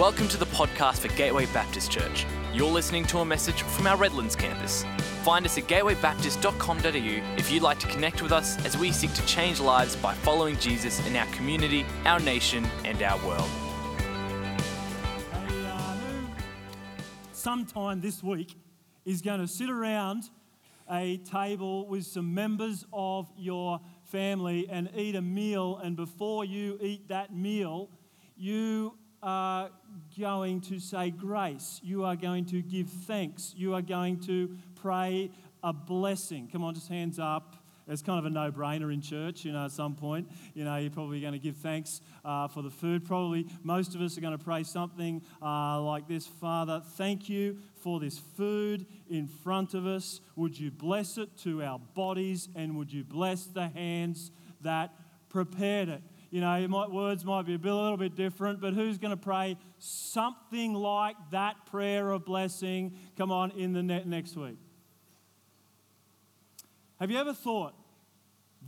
Welcome to the podcast for Gateway Baptist Church. You're listening to a message from our Redlands campus. Find us at gatewaybaptist.com.au if you'd like to connect with us as we seek to change lives by following Jesus in our community, our nation, and our world. Sometime this week is going to sit around a table with some members of your family and eat a meal, and before you eat that meal, you are going to say grace. You are going to give thanks. You are going to pray a blessing. Come on, just hands up. It's kind of a no-brainer in church, at some point. You're probably going to give thanks for the food. Probably most of us are going to pray something like this. Father, thank you for this food in front of us. Would you bless it to our bodies, and would you bless the hands that prepared it? Words might be a little bit different, but who's going to pray something like that prayer of blessing? Come on, in the next week. Have you ever thought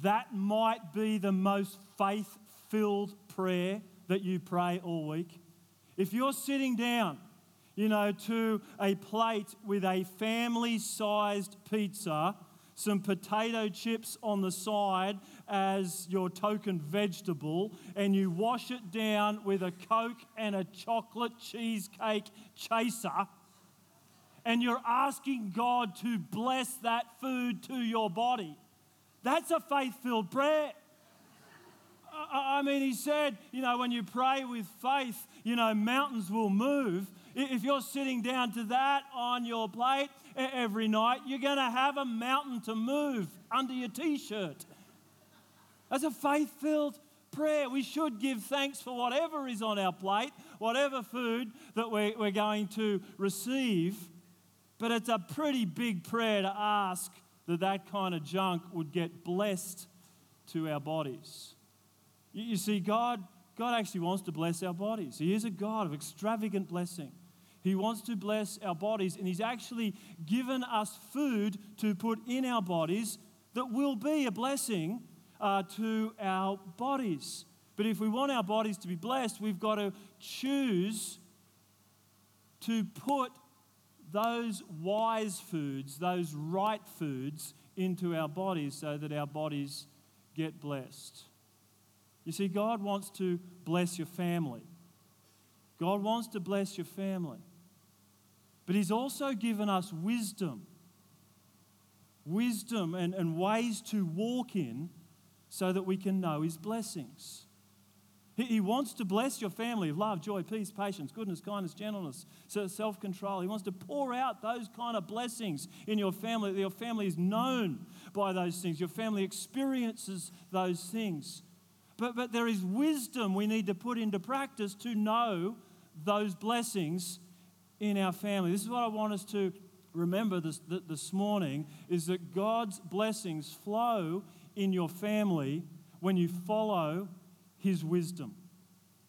that might be the most faith-filled prayer that you pray all week? If you're sitting down, to a plate with a family-sized pizza, some potato chips on the side as your token vegetable, and you wash it down with a Coke and a chocolate cheesecake chaser, and you're asking God to bless that food to your body. That's a faith-filled prayer. I mean, he said, when you pray with faith, mountains will move. If you're sitting down to that on your plate every night, you're going to have a mountain to move under your T-shirt. That's a faith-filled prayer. We should give thanks for whatever is on our plate, whatever food that we're going to receive. But it's a pretty big prayer to ask that kind of junk would get blessed to our bodies. You see, God actually wants to bless our bodies. He is a God of extravagant blessing. He wants to bless our bodies, and He's actually given us food to put in our bodies that will be a blessing to our bodies. But if we want our bodies to be blessed, we've got to choose to put those wise foods, those right foods, into our bodies so that our bodies get blessed. You see, God wants to bless your family. God wants to bless your family. But He's also given us wisdom and ways to walk in so that we can know His blessings. He wants to bless your family of love, joy, peace, patience, goodness, kindness, gentleness, self-control. He wants to pour out those kind of blessings in your family. Your family is known by those things. Your family experiences those things. But there is wisdom we need to put into practice to know those blessings in our family. This is what I want us to remember this morning, is that God's blessings flow in your family when you follow His wisdom.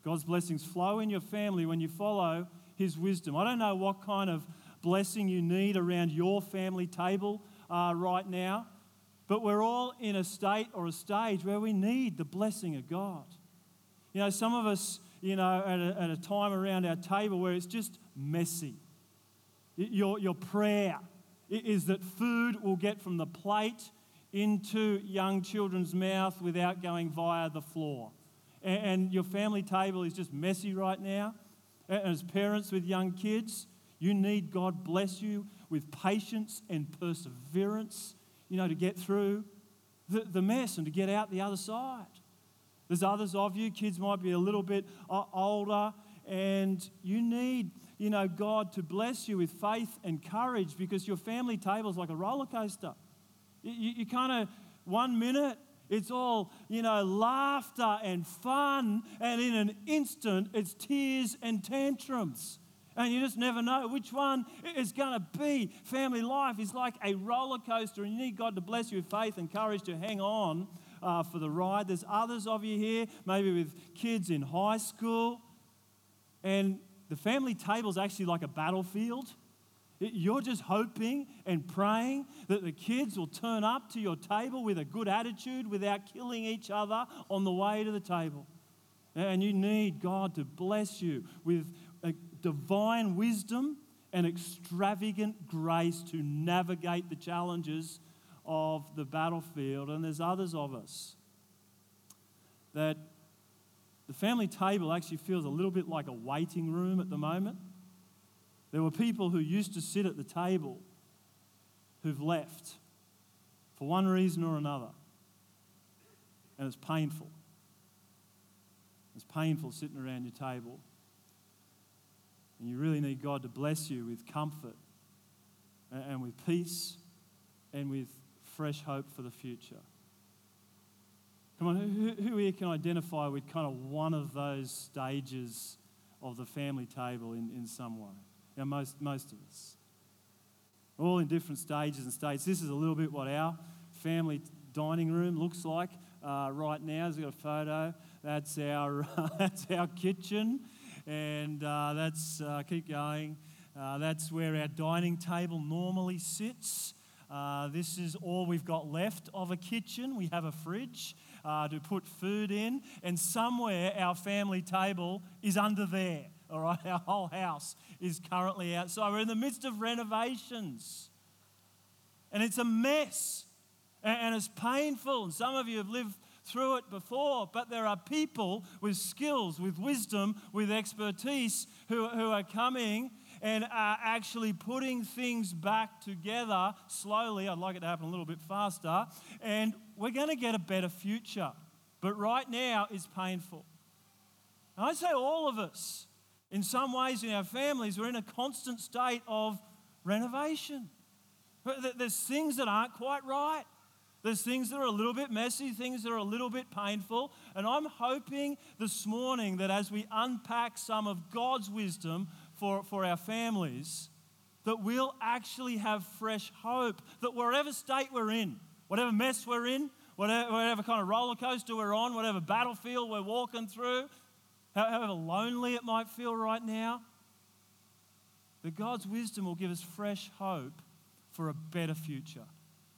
God's blessings flow in your family when you follow His wisdom. I don't know what kind of blessing you need around your family table right now. But we're all in a state or a stage where we need the blessing of God. Some of us, at a time around our table where it's just messy. Your prayer is that food will get from the plate into young children's mouth without going via the floor. And your family table is just messy right now. As parents with young kids, you need God bless you with patience and perseverance, to get through the mess and to get out the other side. There's others of you, kids might be a little bit older, and you need, God to bless you with faith and courage, because your family table's like a roller coaster. You kind of, one minute, it's all, laughter and fun, and in an instant, it's tears and tantrums. And you just never know which one it's going to be. Family life is like a roller coaster, and you need God to bless you with faith and courage to hang on for the ride. There's others of you here, maybe with kids in high school, and the family table's actually like a battlefield. You're just hoping and praying that the kids will turn up to your table with a good attitude without killing each other on the way to the table. And you need God to bless you with divine wisdom and extravagant grace to navigate the challenges of the battlefield. And there's others of us that the family table actually feels a little bit like a waiting room at the moment. There were people who used to sit at the table who've left for one reason or another. And it's painful. It's painful sitting around your table. And you really need God to bless you with comfort and with peace and with fresh hope for the future. Come on, who here can identify with kind of one of those stages of the family table in some way? Yeah, most of us. All in different stages and states. This is a little bit what our family dining room looks like right now. It's got a photo. That's our that's our kitchen, and that's keep going. That's where our dining table normally sits. This is all we've got left of a kitchen. We have a fridge to put food in, and somewhere our family table is under there. All right, our whole house is currently outside. We're in the midst of renovations, and it's a mess, and it's painful. And some of you have lived through it before, but there are people with skills, with wisdom, with expertise who are coming and are actually putting things back together slowly. I'd like it to happen a little bit faster, and we're going to get a better future. But right now, it's painful. And I'd say all of us, in some ways in our families, we're in a constant state of renovation. There's things that aren't quite right. There's things that are a little bit messy, things that are a little bit painful. And I'm hoping this morning that as we unpack some of God's wisdom for our families, that we'll actually have fresh hope, that wherever state we're in, whatever mess we're in, whatever kind of roller coaster we're on, whatever battlefield we're walking through, however lonely it might feel right now, that God's wisdom will give us fresh hope for a better future.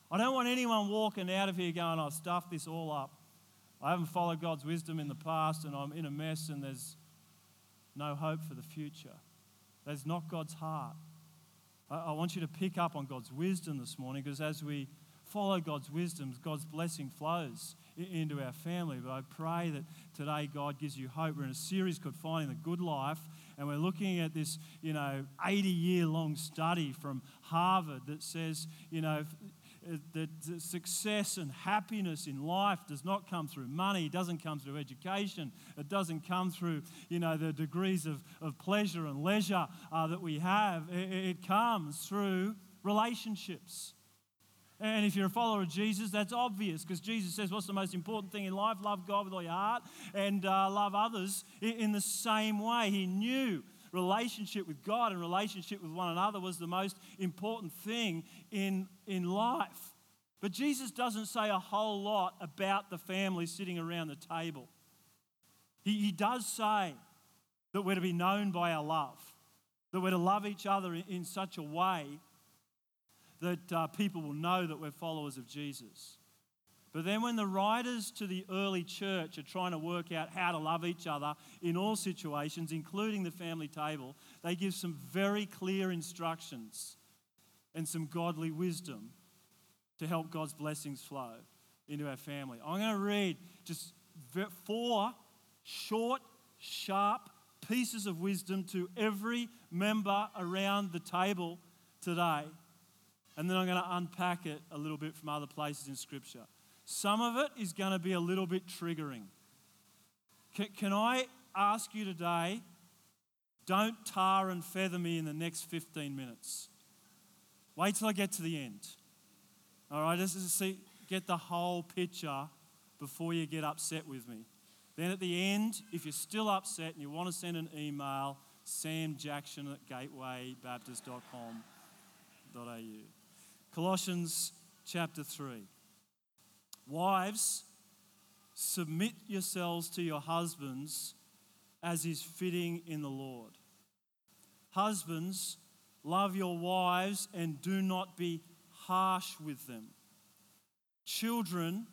I don't want anyone walking out of here going, I've stuffed this all up. I haven't followed God's wisdom in the past and I'm in a mess and there's no hope for the future. That's not God's heart. I want you to pick up on God's wisdom this morning, because as we follow God's wisdom, God's blessing flows into our family. But I pray that today God gives you hope. We're in a series called Finding the Good Life, and we're looking at this, 80-year-long study from Harvard that says, that success and happiness in life does not come through money, it doesn't come through education, it doesn't come through, the degrees of pleasure and leisure that we have. It comes through relationships. And if you're a follower of Jesus, that's obvious, because Jesus says, what's the most important thing in life? Love God with all your heart and love others in the same way. He knew relationship with God and relationship with one another was the most important thing in life. But Jesus doesn't say a whole lot about the family sitting around the table. He does say that we're to be known by our love, that we're to love each other in such a way that people will know that we're followers of Jesus. But then when the writers to the early church are trying to work out how to love each other in all situations, including the family table, they give some very clear instructions and some godly wisdom to help God's blessings flow into our family. I'm going to read just 4 short, sharp pieces of wisdom to every member around the table today. And then I'm going to unpack it a little bit from other places in Scripture. Some of it is going to be a little bit triggering. Can I ask you today, don't tar and feather me in the next 15 minutes. Wait till I get to the end. All right, just see, get the whole picture before you get upset with me. Then at the end, if you're still upset and you want to send an email, samjackson@gatewaybaptist.com.au. Colossians chapter 3. Wives, submit yourselves to your husbands as is fitting in the Lord. Husbands, love your wives and do not be harsh with them. Children,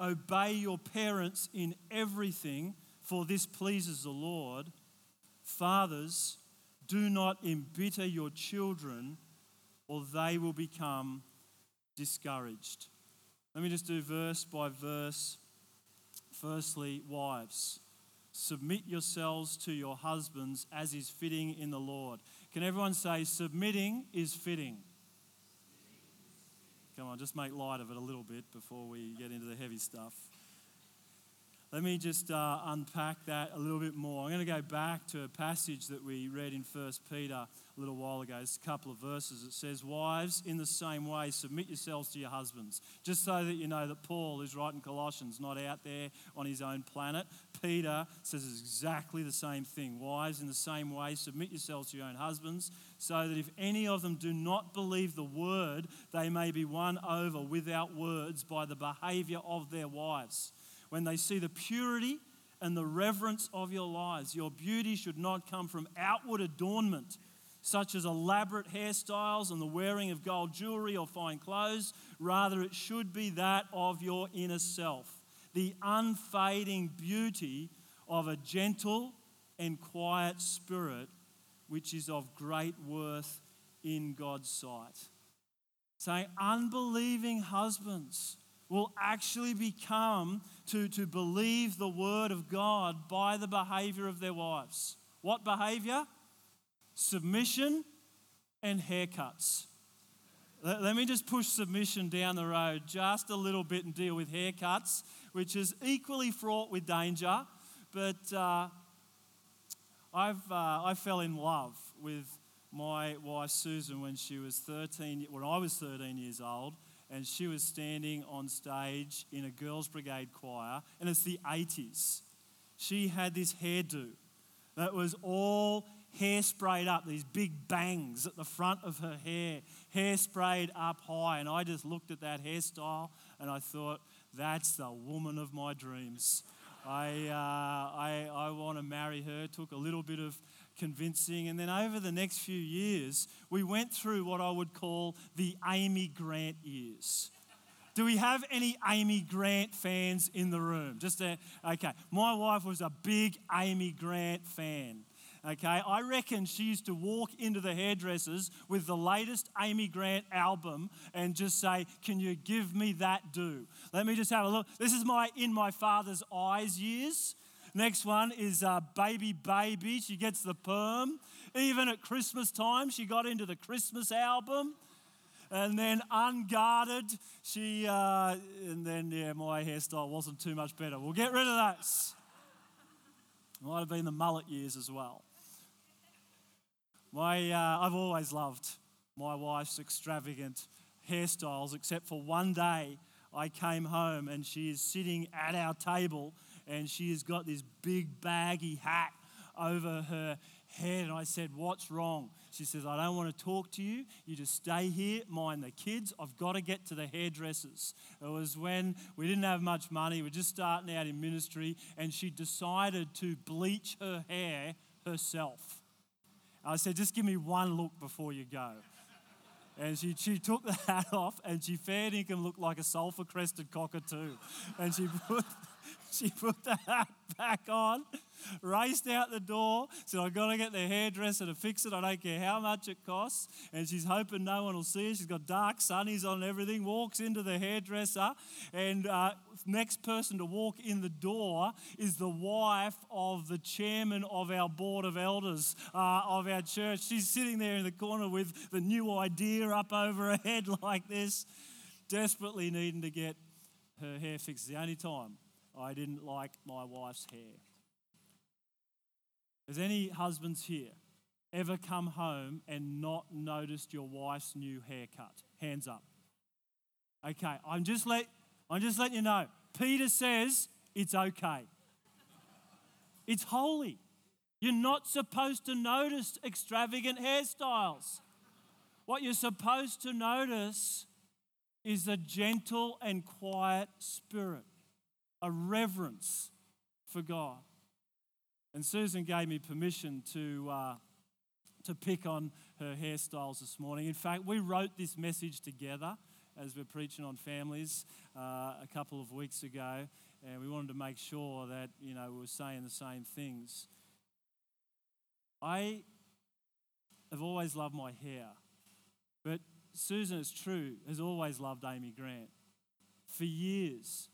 obey your parents in everything, for this pleases the Lord. Fathers, Do not embitter your children, or they will become discouraged. Let me just do verse by verse. Firstly, wives, submit yourselves to your husbands as is fitting in the Lord. Can everyone say, submitting is fitting? Come on, just make light of it a little bit before we get into the heavy stuff. Let me just unpack that a little bit more. I'm going to go back to a passage that we read in 1 Peter a little while ago. It's a couple of verses. It says, wives, in the same way, submit yourselves to your husbands. Just so that you know that Paul is writing Colossians, not out there on his own planet. Peter says exactly the same thing. Wives, in the same way, submit yourselves to your own husbands, so that if any of them do not believe the word, they may be won over without words by the behavior of their wives. When they see the purity and the reverence of your lives, your beauty should not come from outward adornment, such as elaborate hairstyles and the wearing of gold jewelry or fine clothes. Rather, it should be that of your inner self, the unfading beauty of a gentle and quiet spirit, which is of great worth in God's sight. Saying, unbelieving husbands will actually become to believe the word of God by the behavior of their wives. What behavior? Submission and haircuts. Let me just push submission down the road just a little bit and deal with haircuts, which is equally fraught with danger. But I fell in love with my wife Susan when she was 13. When I was 13 years old. And she was standing on stage in a girls' brigade choir, and it's the 80s. She had this hairdo that was all hair sprayed up, these big bangs at the front of her hair, hair sprayed up high. And I just looked at that hairstyle and I thought, that's the woman of my dreams. I want to marry her. It took a little bit of convincing, and then over the next few years, we went through what I would call the Amy Grant years. Do we have any Amy Grant fans in the room? Okay. My wife was a big Amy Grant fan. Okay, I reckon she used to walk into the hairdressers with the latest Amy Grant album and just say, can you give me that do? Let me just have a look. This is my In My Father's Eyes years. Next one is Baby. She gets the perm. Even at Christmas time, she got into the Christmas album. And then Unguarded, my hairstyle wasn't too much better. We'll get rid of those. Might have been the mullet years as well. I've always loved my wife's extravagant hairstyles, except for one day I came home and she is sitting at our table and she has got this big baggy hat over her head. And I said, what's wrong? She says, I don't want to talk to you. You just stay here, mind the kids. I've got to get to the hairdressers. It was when we didn't have much money. We're just starting out in ministry. And she decided to bleach her hair herself. I said, just give me one look before you go. And she took the hat off and she fair dinkum looked like a sulphur-crested cockatoo. And she put the hat back on, raced out the door, said, I've got to get the hairdresser to fix it. I don't care how much it costs. And she's hoping no one will see her. She's got dark sunnies on and everything, walks into the hairdresser. And next person to walk in the door is the wife of the chairman of our board of elders of our church. She's sitting there in the corner with the new idea up over her head like this, desperately needing to get her hair fixed. The only time I didn't like my wife's hair. Has any husbands here ever come home and not noticed your wife's new haircut? Hands up. Okay, I'm just letting you know. Peter says it's okay. It's holy. You're not supposed to notice extravagant hairstyles. What you're supposed to notice is a gentle and quiet spirit. A reverence for God. And Susan gave me permission to pick on her hairstyles this morning. In fact, we wrote this message together as we're preaching on families a couple of weeks ago, and we wanted to make sure that we were saying the same things. I have always loved my hair. But Susan, it's true, has always loved Amy Grant. For years,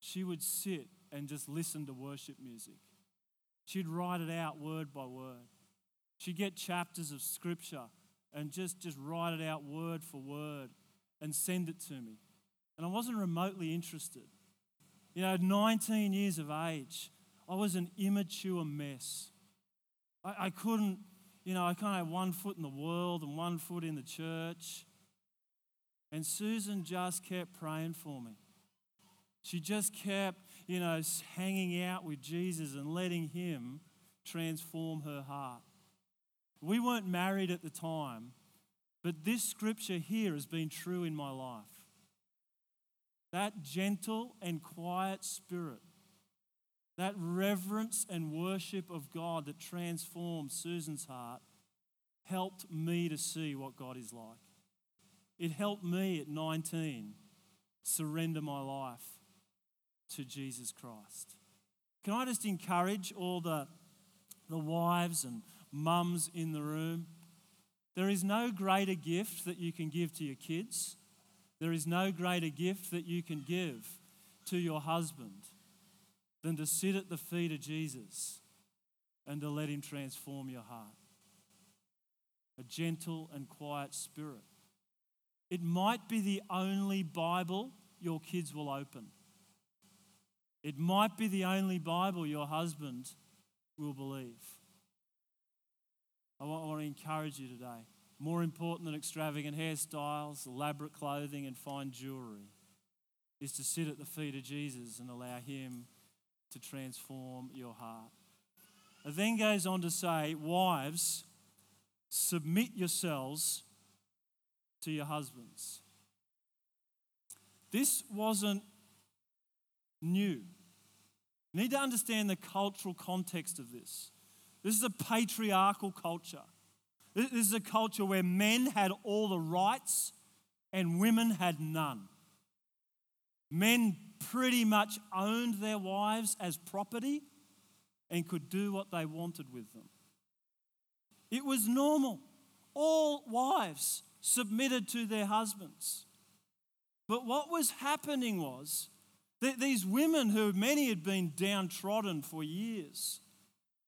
she would sit and just listen to worship music. She'd write it out word by word. She'd get chapters of scripture and just write it out word for word and send it to me. And I wasn't remotely interested. You know, at 19 years of age, I was an immature mess. I couldn't, you know, I kind of had one foot in the world and one foot in the church. And Susan just kept praying for me. She just kept, you know, hanging out with Jesus and letting him transform her heart. We weren't married at the time, but this scripture here has been true in my life. That gentle and quiet spirit, that reverence and worship of God that transformed Susan's heart, helped me to see what God is like. It helped me at 19 surrender my life to Jesus Christ. Can I just encourage all the wives and mums in the room? There is no greater gift that you can give to your kids. There is no greater gift that you can give to your husband than to sit at the feet of Jesus and to let him transform your heart. A gentle and quiet spirit. It might be the only Bible your kids will open. It might be the only Bible your husband will believe. I want to encourage you today. More important than extravagant hairstyles, elaborate clothing, and fine jewelry is to sit at the feet of Jesus and allow him to transform your heart. It then goes on to say, wives, submit yourselves to your husbands. This wasn't new. You need to understand the cultural context of this. This is a patriarchal culture. This is a culture where men had all the rights and women had none. Men pretty much owned their wives as property and could do what they wanted with them. It was normal. All wives submitted to their husbands. But what was happening was that these women, who many had been downtrodden for years,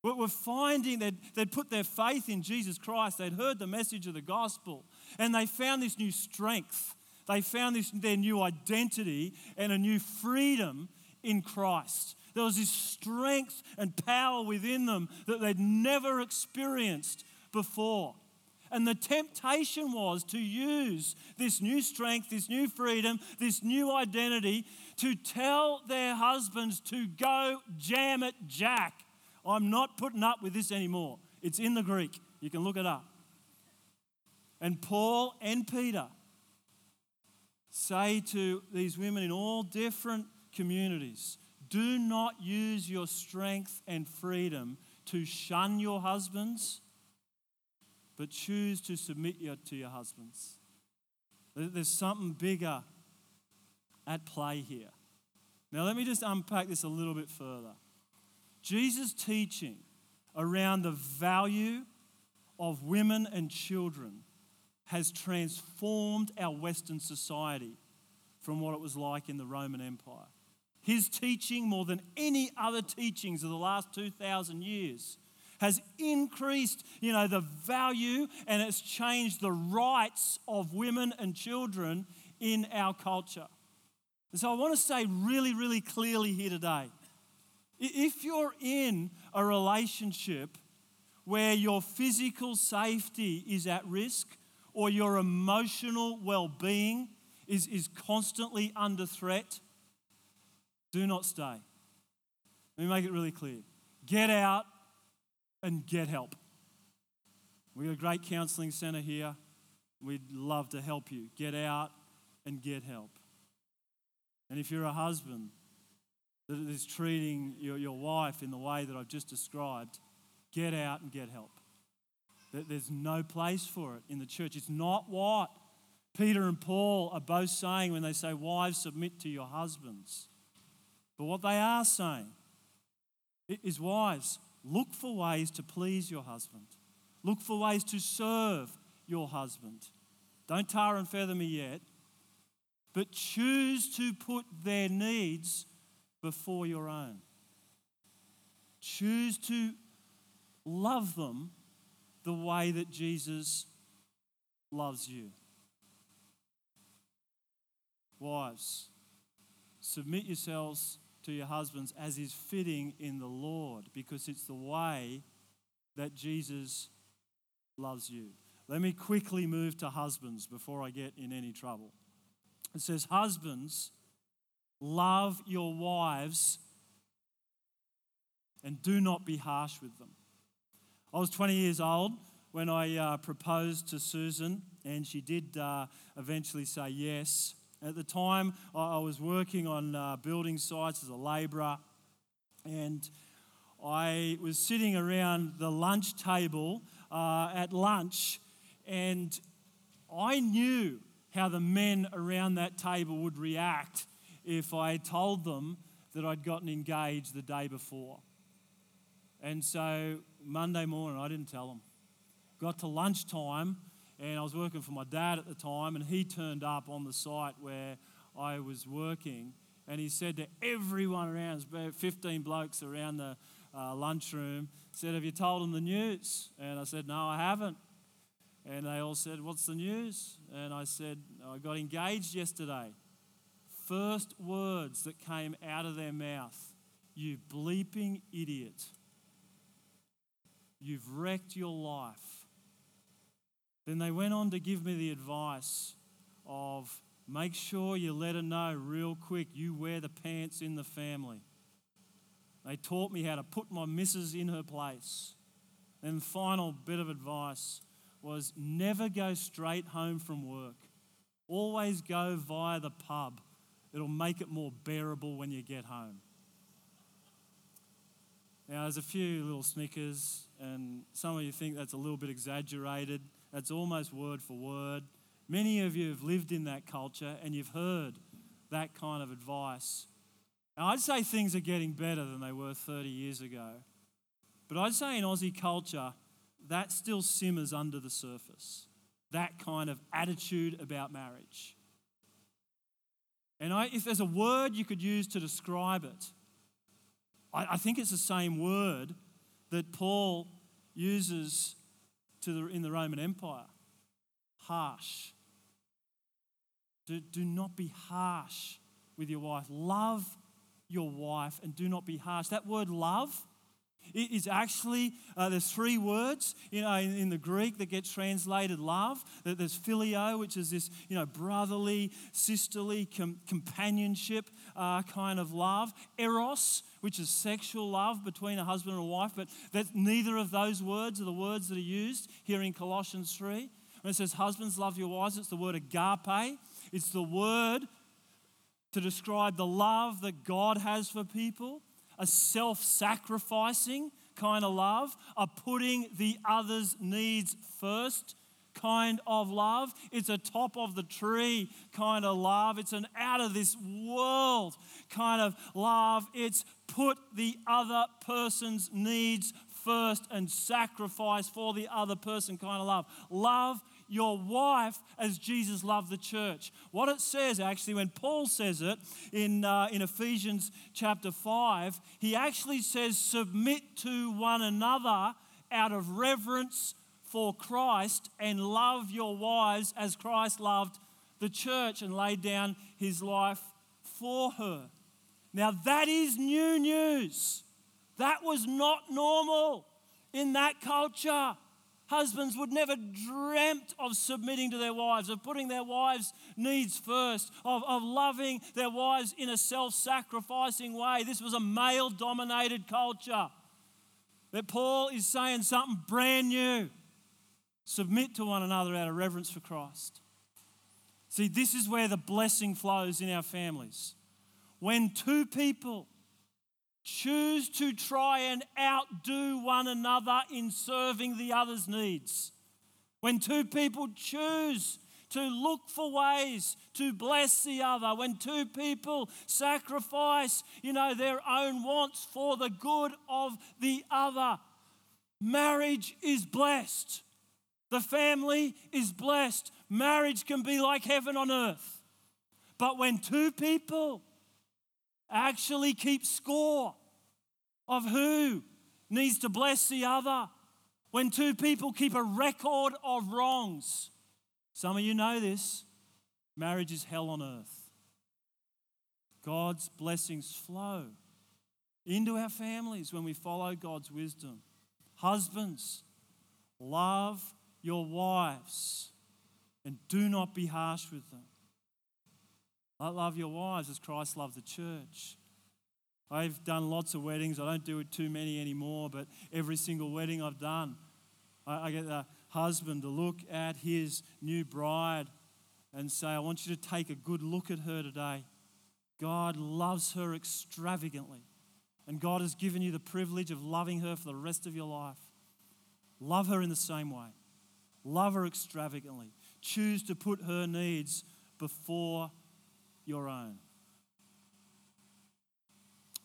were finding that they'd put their faith in Jesus Christ, they'd heard the message of the gospel, and they found this new strength. They found their new identity and a new freedom in Christ. There was this strength and power within them that they'd never experienced before. And the temptation was to use this new strength, this new freedom, this new identity to tell their husbands to go jam it, Jack. I'm not putting up with this anymore. It's in the Greek. You can look it up. And Paul and Peter say to these women in all different communities, do not use your strength and freedom to shun your husbands, but choose to submit to your husbands. There's something bigger at play here. Now let me just unpack this a little bit further. Jesus' teaching around the value of women and children has transformed our Western society from what it was like in the Roman Empire. His teaching, more than any other teachings of the last 2,000 years, has increased, you know, the value, and it's changed the rights of women and children in our culture. And so I want to say really, really clearly here today, if you're in a relationship where your physical safety is at risk or your emotional well-being is constantly under threat, do not stay. Let me make it really clear. Get out and get help. We've got a great counselling centre here. We'd love to help you. Get out and get help. And if you're a husband that is treating your wife in the way that I've just described, get out and get help. There's no place for it in the church. It's not what Peter and Paul are both saying when they say, wives, submit to your husbands. But what they are saying is, wives, look for ways to please your husband. Look for ways to serve your husband. Don't tar and feather me yet, but choose to put their needs before your own. Choose to love them the way that Jesus loves you. Wives, submit yourselves to your husbands as is fitting in the Lord, because it's the way that Jesus loves you. Let me quickly move to husbands before I get in any trouble. It says, husbands, love your wives and do not be harsh with them. I was 20 years old when I proposed to Susan, and she did eventually say yes. At the time, I was working on building sites as a labourer, and I was sitting around the lunch table at lunch, and I knew how the men around that table would react if I told them that I'd gotten engaged the day before. And so Monday morning, I didn't tell them. Got to lunchtime, and I was working for my dad at the time, and he turned up on the site where I was working, and he said to everyone around, it was about 15 blokes around the lunchroom, said, "Have you told them the news?" And I said, "No, I haven't." And they all said, "What's the news?" And I said, "I got engaged yesterday." First words that came out of their mouth, "You bleeping idiot. You've wrecked your life." Then they went on to give me the advice of, make sure you let her know real quick you wear the pants in the family. They taught me how to put my missus in her place. And the final bit of advice was, never go straight home from work. Always go via the pub. It'll make it more bearable when you get home. Now, there's a few little snickers, and some of you think that's a little bit exaggerated. That's almost word for word. Many of you have lived in that culture and you've heard that kind of advice. Now, I'd say things are getting better than they were 30 years ago. But I'd say in Aussie culture, that still simmers under the surface, that kind of attitude about marriage. And if there's a word you could use to describe it, I think it's the same word that Paul uses in the Roman Empire, harsh. Do not be harsh with your wife. Love your wife and do not be harsh. That word love is actually, there's three words, in the Greek that get translated love. There's phileo, which is this, brotherly, sisterly, companionship kind of love. Eros, which is sexual love between a husband and a wife, but neither of those words are the words that are used here in Colossians 3. When it says, husbands, love your wives, it's the word agape. It's the word to describe the love that God has for people. A self-sacrificing kind of love, a putting the other's needs first kind of love. It's a top of the tree kind of love. It's an out of this world kind of love. It's put the other person's needs first and sacrifice for the other person kind of love. Love your wife as Jesus loved the church. What it says actually, when Paul says it in Ephesians chapter 5, he actually says, submit to one another out of reverence for Christ, and love your wives as Christ loved the church and laid down his life for her. Now that is new news. That was not normal in that culture. Husbands would never dreamt of submitting to their wives, of putting their wives' needs first, of loving their wives in a self-sacrificing way. This was a male-dominated culture. But Paul is saying something brand new. Submit to one another out of reverence for Christ. See, this is where the blessing flows in our families. When two people choose to try and outdo one another in serving the other's needs. When two people choose to look for ways to bless the other. When two people sacrifice, their own wants for the good of the other. Marriage is blessed. The family is blessed. Marriage can be like heaven on earth. But when two people actually keep score of who needs to bless the other, when two people keep a record of wrongs, some of you know this, marriage is hell on earth. God's blessings flow into our families when we follow God's wisdom. Husbands, love your wives and do not be harsh with them. I love your wives as Christ loved the church. I've done lots of weddings. I don't do too many anymore, but every single wedding I've done, I get the husband to look at his new bride and say, I want you to take a good look at her today. God loves her extravagantly, and God has given you the privilege of loving her for the rest of your life. Love her in the same way. Love her extravagantly. Choose to put her needs before your own.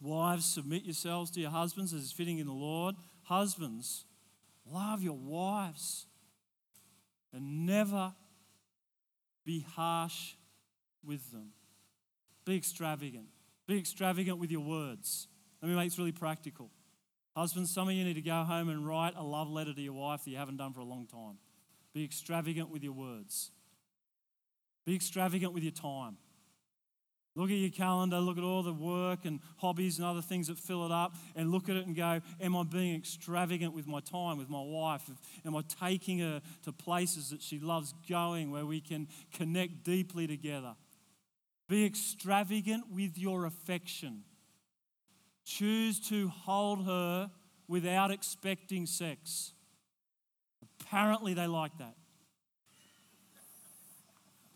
Wives, submit yourselves to your husbands as is fitting in the Lord. Husbands, love your wives and never be harsh with them. Be extravagant. Be extravagant with your words. Let me make this really practical. Husbands, some of you need to go home and write a love letter to your wife that you haven't done for a long time. Be extravagant with your words. Be extravagant with your time. Look at your calendar, look at all the work and hobbies and other things that fill it up, and look at it and go, am I being extravagant with my time, with my wife? Am I taking her to places that she loves going, where we can connect deeply together? Be extravagant with your affection. Choose to hold her without expecting sex. Apparently they like that,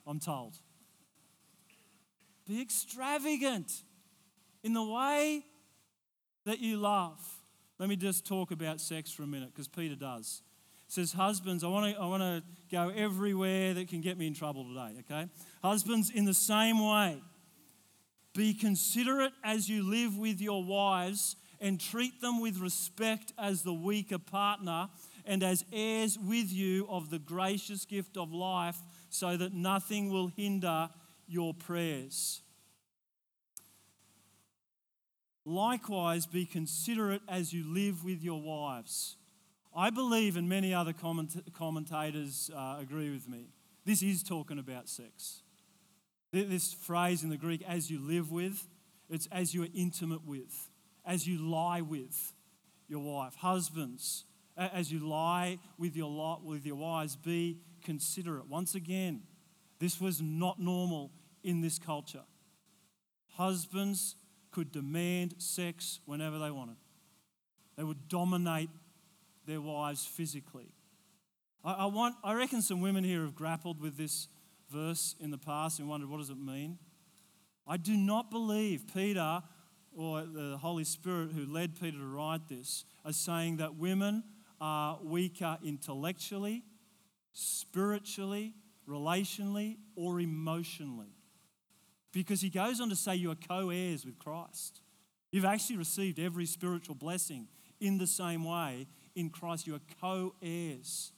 I'm told. Be extravagant in the way that you love. Let me just talk about sex for a minute, because Peter does. He says, husbands, I want to go everywhere that can get me in trouble today, okay? Husbands, in the same way, be considerate as you live with your wives and treat them with respect as the weaker partner and as heirs with you of the gracious gift of life, so that nothing will hinder your prayers. Likewise, be considerate as you live with your wives. I believe, and many other commentators agree with me, this is talking about sex. This phrase in the Greek, as you live with, it's as you are intimate with, as you lie with your wife. Husbands, as you lie with your wives, be considerate. Once again, this was not normal in this culture. Husbands could demand sex whenever they wanted. They would dominate their wives physically. I reckon some women here have grappled with this verse in the past and wondered, what does it mean? I do not believe Peter or the Holy Spirit who led Peter to write this are saying that women are weaker intellectually, spiritually, relationally, or emotionally. Because he goes on to say you are co-heirs with Christ. You've actually received every spiritual blessing in the same way in Christ. You are co-heirs.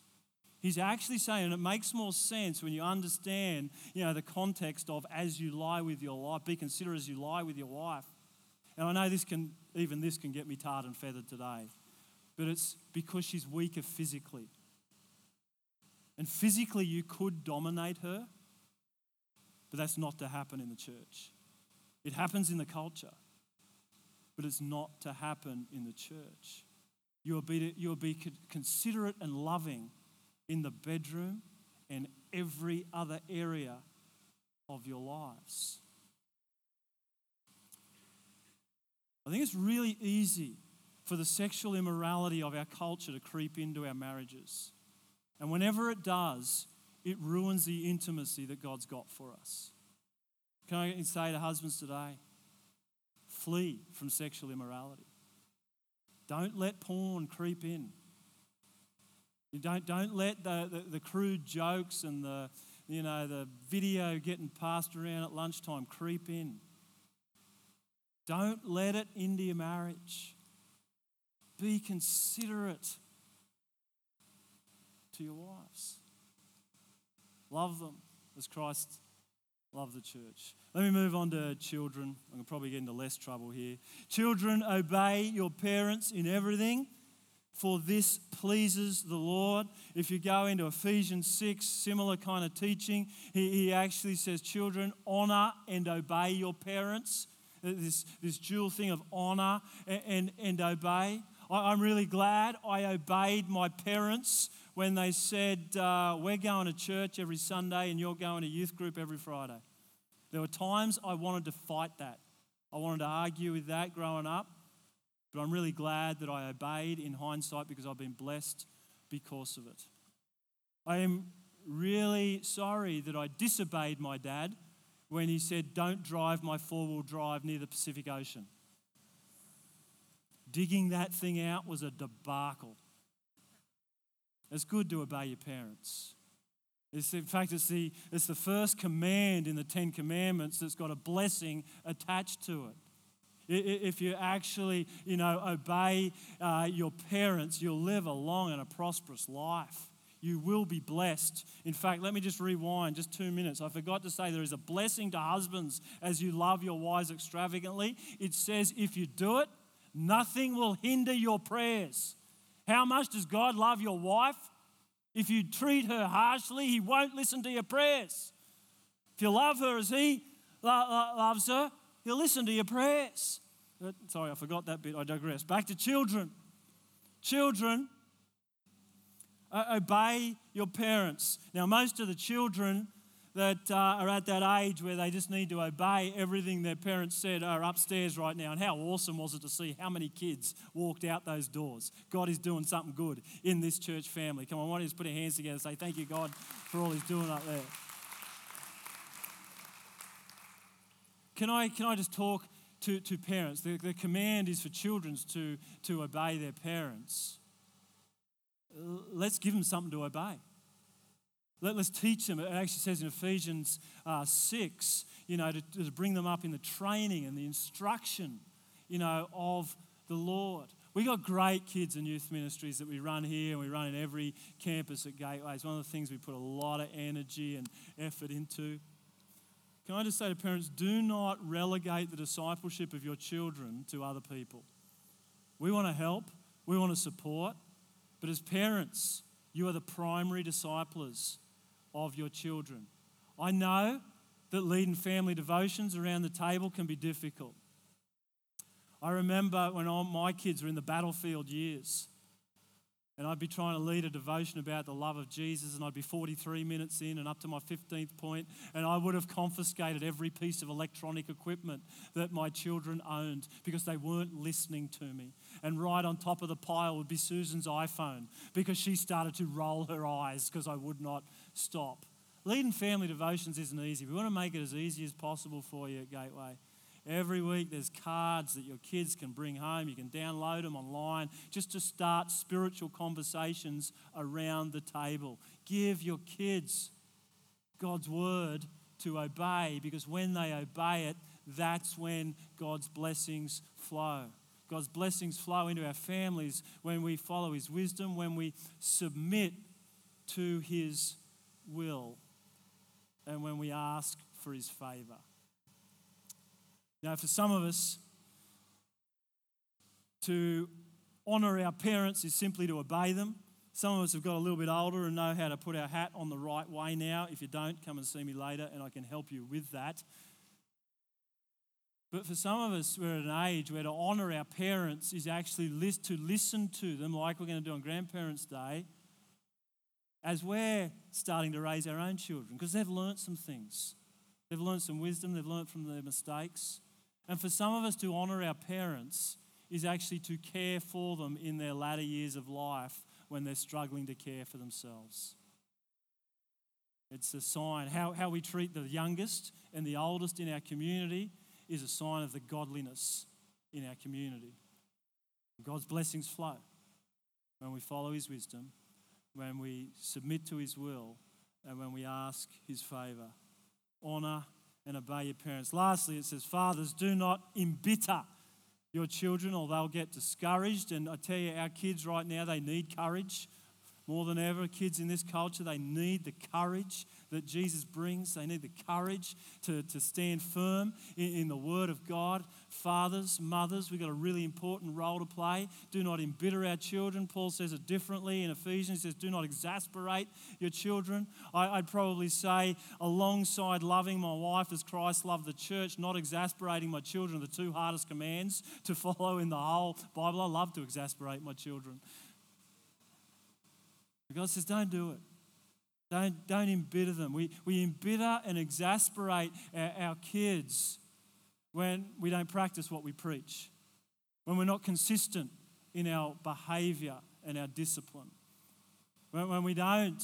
He's actually saying, and it makes more sense when you understand, the context of as you lie with your wife, be considerate as you lie with your wife. And I know this can get me tarred and feathered today, but it's because she's weaker physically. And physically you could dominate her, but that's not to happen in the church. It happens in the culture, but it's not to happen in the church. You will be considerate and loving in the bedroom and every other area of your lives. I think it's really easy for the sexual immorality of our culture to creep into our marriages. And whenever it does, it ruins the intimacy that God's got for us. Can I say to husbands today, flee from sexual immorality. Don't let porn creep in. Don't let the crude jokes and the video getting passed around at lunchtime creep in. Don't let it into your marriage. Be considerate to your wives. Love them as Christ loved the church. Let me move on to children. I'm going to probably get into less trouble here. Children, obey your parents in everything, for this pleases the Lord. If you go into Ephesians 6, similar kind of teaching, he actually says, children, honor and obey your parents. This dual thing of honor and obey. I'm really glad I obeyed my parents when they said, we're going to church every Sunday and you're going to youth group every Friday. There were times I wanted to fight that. I wanted to argue with that growing up. But I'm really glad that I obeyed in hindsight because I've been blessed because of it. I am really sorry that I disobeyed my dad when he said, don't drive my four-wheel drive near the Pacific Ocean. Digging that thing out was a debacle. It's good to obey your parents. In fact, it's the first command in the Ten Commandments that's got a blessing attached to it. If you actually, obey your parents, you'll live a long and a prosperous life. You will be blessed. In fact, let me just rewind just 2 minutes. I forgot to say there is a blessing to husbands as you love your wives extravagantly. It says if you do it, nothing will hinder your prayers. How much does God love your wife? If you treat her harshly, he won't listen to your prayers. If you love her as he loves her, he'll listen to your prayers. Sorry, I forgot that bit. I digress. Back to children. Children, obey your parents. Now, most of the children that are at that age where they just need to obey everything their parents said are upstairs right now. And how awesome was it to see how many kids walked out those doors. God is doing something good in this church family. Come on, why don't you just put your hands together and say, thank you, God, for all he's doing up there. Can I just talk to parents? The command is for children to obey their parents. Let's give them something to obey. Let's teach them. It actually says in Ephesians 6, to bring them up in the training and the instruction, of the Lord. We got great kids and youth ministries that we run here and we run in every campus at Gateway. It's one of the things we put a lot of energy and effort into. Can I just say to parents, do not relegate the discipleship of your children to other people. We want to help, we want to support, but as parents, you are the primary disciplers of your children. I know that leading family devotions around the table can be difficult. I remember when my kids were in the battlefield years, and I'd be trying to lead a devotion about the love of Jesus, and I'd be 43 minutes in and up to my 15th point, and I would have confiscated every piece of electronic equipment that my children owned because they weren't listening to me. And right on top of the pile would be Susan's iPhone because she started to roll her eyes because I would not stop. Leading family devotions isn't easy. We want to make it as easy as possible for you at Gateway. Every week there's cards that your kids can bring home. You can download them online just to start spiritual conversations around the table. Give your kids God's word to obey, because when they obey it, that's when God's blessings flow. God's blessings flow into our families when we follow his wisdom, when we submit to his will, and when we ask for his favor. Now, for some of us, to honour our parents is simply to obey them. Some of us have got a little bit older and know how to put our hat on the right way now. If you don't, come and see me later and I can help you with that. But for some of us, we're at an age where to honour our parents is actually to listen to them, like we're going to do on Grandparents' Day, as we're starting to raise our own children, because they've learnt some things. They've learnt some wisdom, they've learnt from their mistakes. And for some of us, to honour our parents is actually to care for them in their latter years of life when they're struggling to care for themselves. It's a sign. How we treat the youngest and the oldest in our community is a sign of the godliness in our community. God's blessings flow when we follow his wisdom, when we submit to his will, and when we ask his favour. Honour and obey your parents. Lastly, it says, fathers, do not embitter your children or they'll get discouraged. And I tell you, our kids right now, they need courage. More than ever, kids in this culture, they need the courage that Jesus brings. They need the courage to stand firm in the Word of God. Fathers, mothers, we've got a really important role to play. Do not embitter our children. Paul says it differently in Ephesians. He says, do not exasperate your children. I'd probably say, alongside loving my wife as Christ loved the church, not exasperating my children are the two hardest commands to follow in the whole Bible. I love to exasperate my children. God says, don't do it. Don't embitter them. We embitter and exasperate our kids when we don't practice what we preach, when we're not consistent in our behaviour and our discipline, when we don't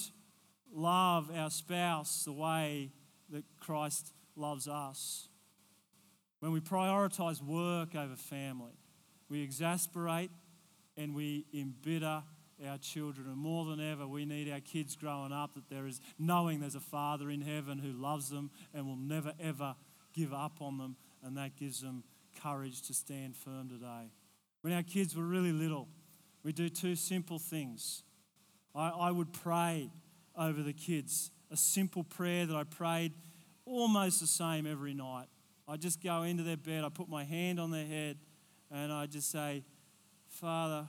love our spouse the way that Christ loves us, when we prioritise work over family, we exasperate and we embitter our children. And more than ever, we need our kids growing up that there is knowing there's a Father in heaven who loves them and will never ever give up on them, and that gives them courage to stand firm today. When our kids were really little, we do two simple things. I would pray over the kids, a simple prayer that I prayed almost the same every night. I just go into their bed, I put my hand on their head, and I just say, Father,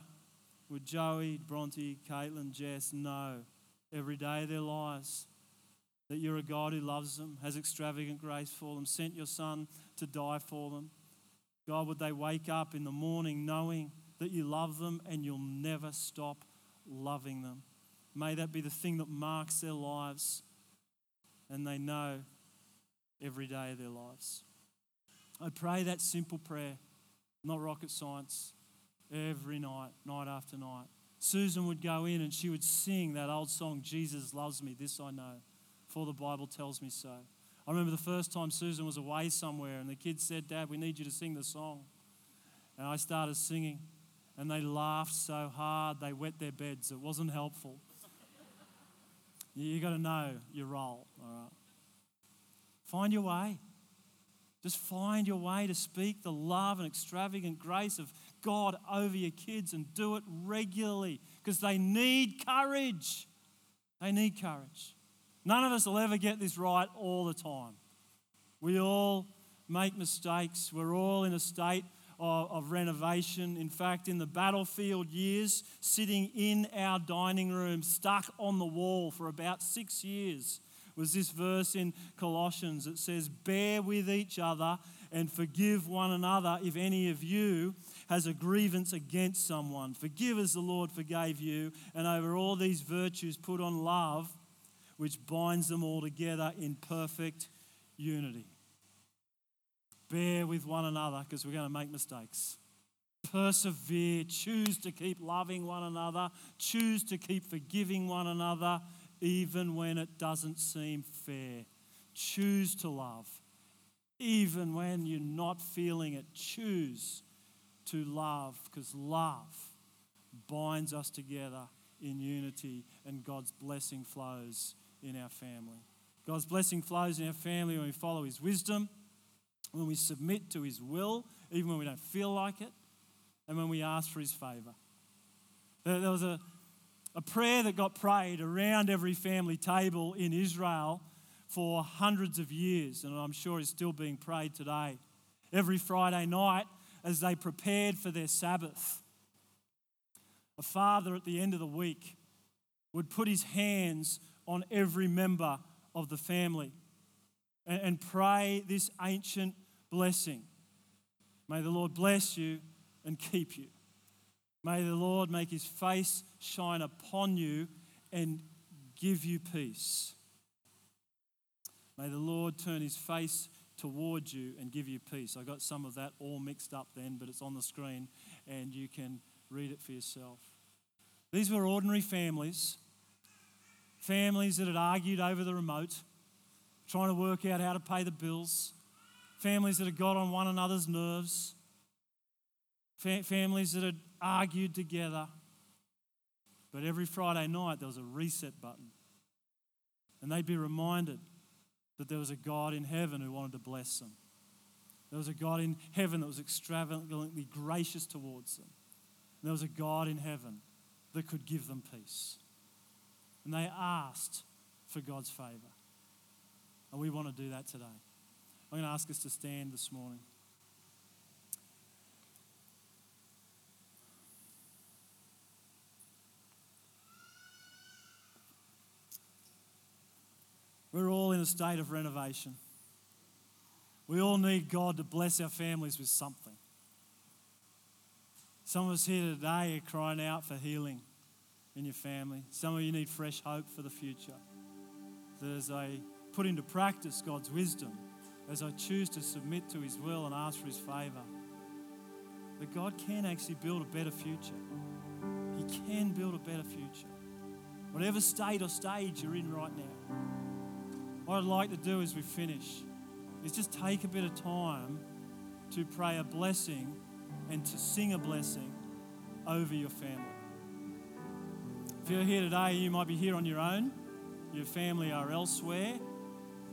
would Joey, Bronte, Caitlin, Jess know every day of their lives that you're a God who loves them, has extravagant grace for them, sent your Son to die for them. God, would they wake up in the morning knowing that you love them and you'll never stop loving them. May that be the thing that marks their lives and they know every day of their lives. I pray that simple prayer, not rocket science, every night, night after night. Susan would go in and she would sing that old song, Jesus Loves Me, This I Know, for the Bible Tells Me So. I remember the first time Susan was away somewhere and the kids said, Dad, we need you to sing the song. And I started singing and they laughed so hard they wet their beds. It wasn't helpful. You got to know your role, all right? Find your way. Just find your way to speak the love and extravagant grace of God over your kids and do it regularly because they need courage. They need courage. None of us will ever get this right all the time. We all make mistakes. We're all in a state of renovation. In fact, in the battlefield years, sitting in our dining room, stuck on the wall for about 6 years, was this verse in Colossians that says, bear with each other and forgive one another if any of you has a grievance against someone. Forgive as the Lord forgave you, and over all these virtues put on love, which binds them all together in perfect unity. Bear with one another because we're going to make mistakes. Persevere, choose to keep loving one another, choose to keep forgiving one another, even when it doesn't seem fair. Choose to love. Even when you're not feeling it, choose to love, because love binds us together in unity and God's blessing flows in our family. God's blessing flows in our family when we follow His wisdom, when we submit to His will, even when we don't feel like it, and when we ask for His favour. There was a prayer that got prayed around every family table in Israel for hundreds of years, and I'm sure is still being prayed today. Every Friday night, as they prepared for their Sabbath, a father at the end of the week would put his hands on every member of the family and pray this ancient blessing. May the Lord bless you and keep you. May the Lord make His face shine upon you and give you peace. May the Lord turn His face towards you and give you peace. I got some of that all mixed up then, but it's on the screen and you can read it for yourself. These were ordinary families, families that had argued over the remote, trying to work out how to pay the bills, families that had got on one another's nerves, families that had argued together. But every Friday night there was a reset button. And they'd be reminded that there was a God in heaven who wanted to bless them. There was a God in heaven that was extravagantly gracious towards them. And there was a God in heaven that could give them peace. and they asked for God's favor. And we want to do that today. I'm going to ask us to stand this morning. We're all in a state of renovation. We all need God to bless our families with something. Some of us here today are crying out for healing in your family. Some of you need fresh hope for the future. That as I put into practice God's wisdom, as I choose to submit to His will and ask for His favor, that God can actually build a better future. He can build a better future. Whatever state or stage you're in right now, what I'd like to do as we finish is just take a bit of time to pray a blessing and to sing a blessing over your family. If you're here today, you might be here on your own, your family are elsewhere,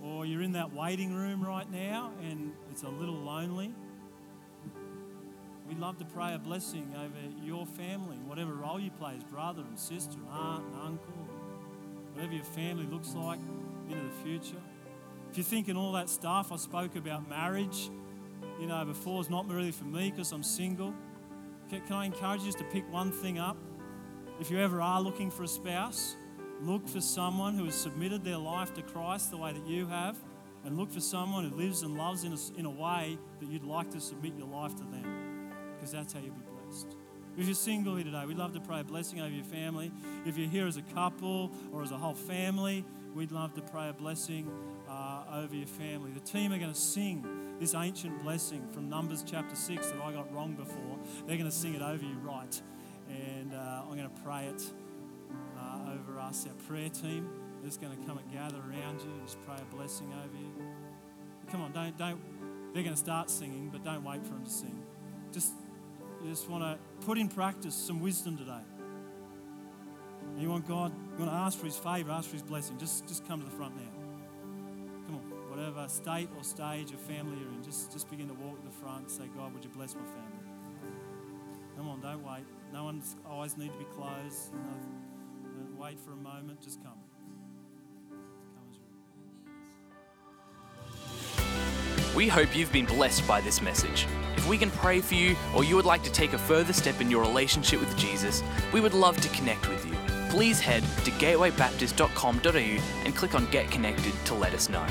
or you're in that waiting room right now and it's a little lonely. We'd love to pray a blessing over your family, whatever role you play as brother and sister, aunt and uncle, whatever your family looks like into the future. If you're thinking all that stuff, I spoke about marriage, before, it's not really for me because I'm single. Can I encourage you just to pick one thing up? If you ever are looking for a spouse, look for someone who has submitted their life to Christ the way that you have, and look for someone who lives and loves in a way that you'd like to submit your life to them, because that's how you'll be blessed. If you're single here today, we'd love to pray a blessing over your family. If you're here as a couple or as a whole family, we'd love to pray a blessing over your family. The team are going to sing this ancient blessing from Numbers chapter 6 that I got wrong before. They're going to sing it over you right. And I'm going to pray it over us. Our prayer team is going to come and gather around you and just pray a blessing over you. Come on, don't. They're going to start singing, but don't wait for them to sing. You just want to put in practice some wisdom today. And you want God, you want to ask for His favor, ask for His blessing. Just come to the front now. Come on, whatever state or stage or family you're in, just begin to walk to the front and say, God, would you bless my family? Come on, don't wait. No one's eyes need to be closed. Don't wait for a moment, just come. We hope you've been blessed by this message. If we can pray for you or you would like to take a further step in your relationship with Jesus, we would love to connect with you. Please head to gatewaybaptist.com.au and click on Get Connected to let us know.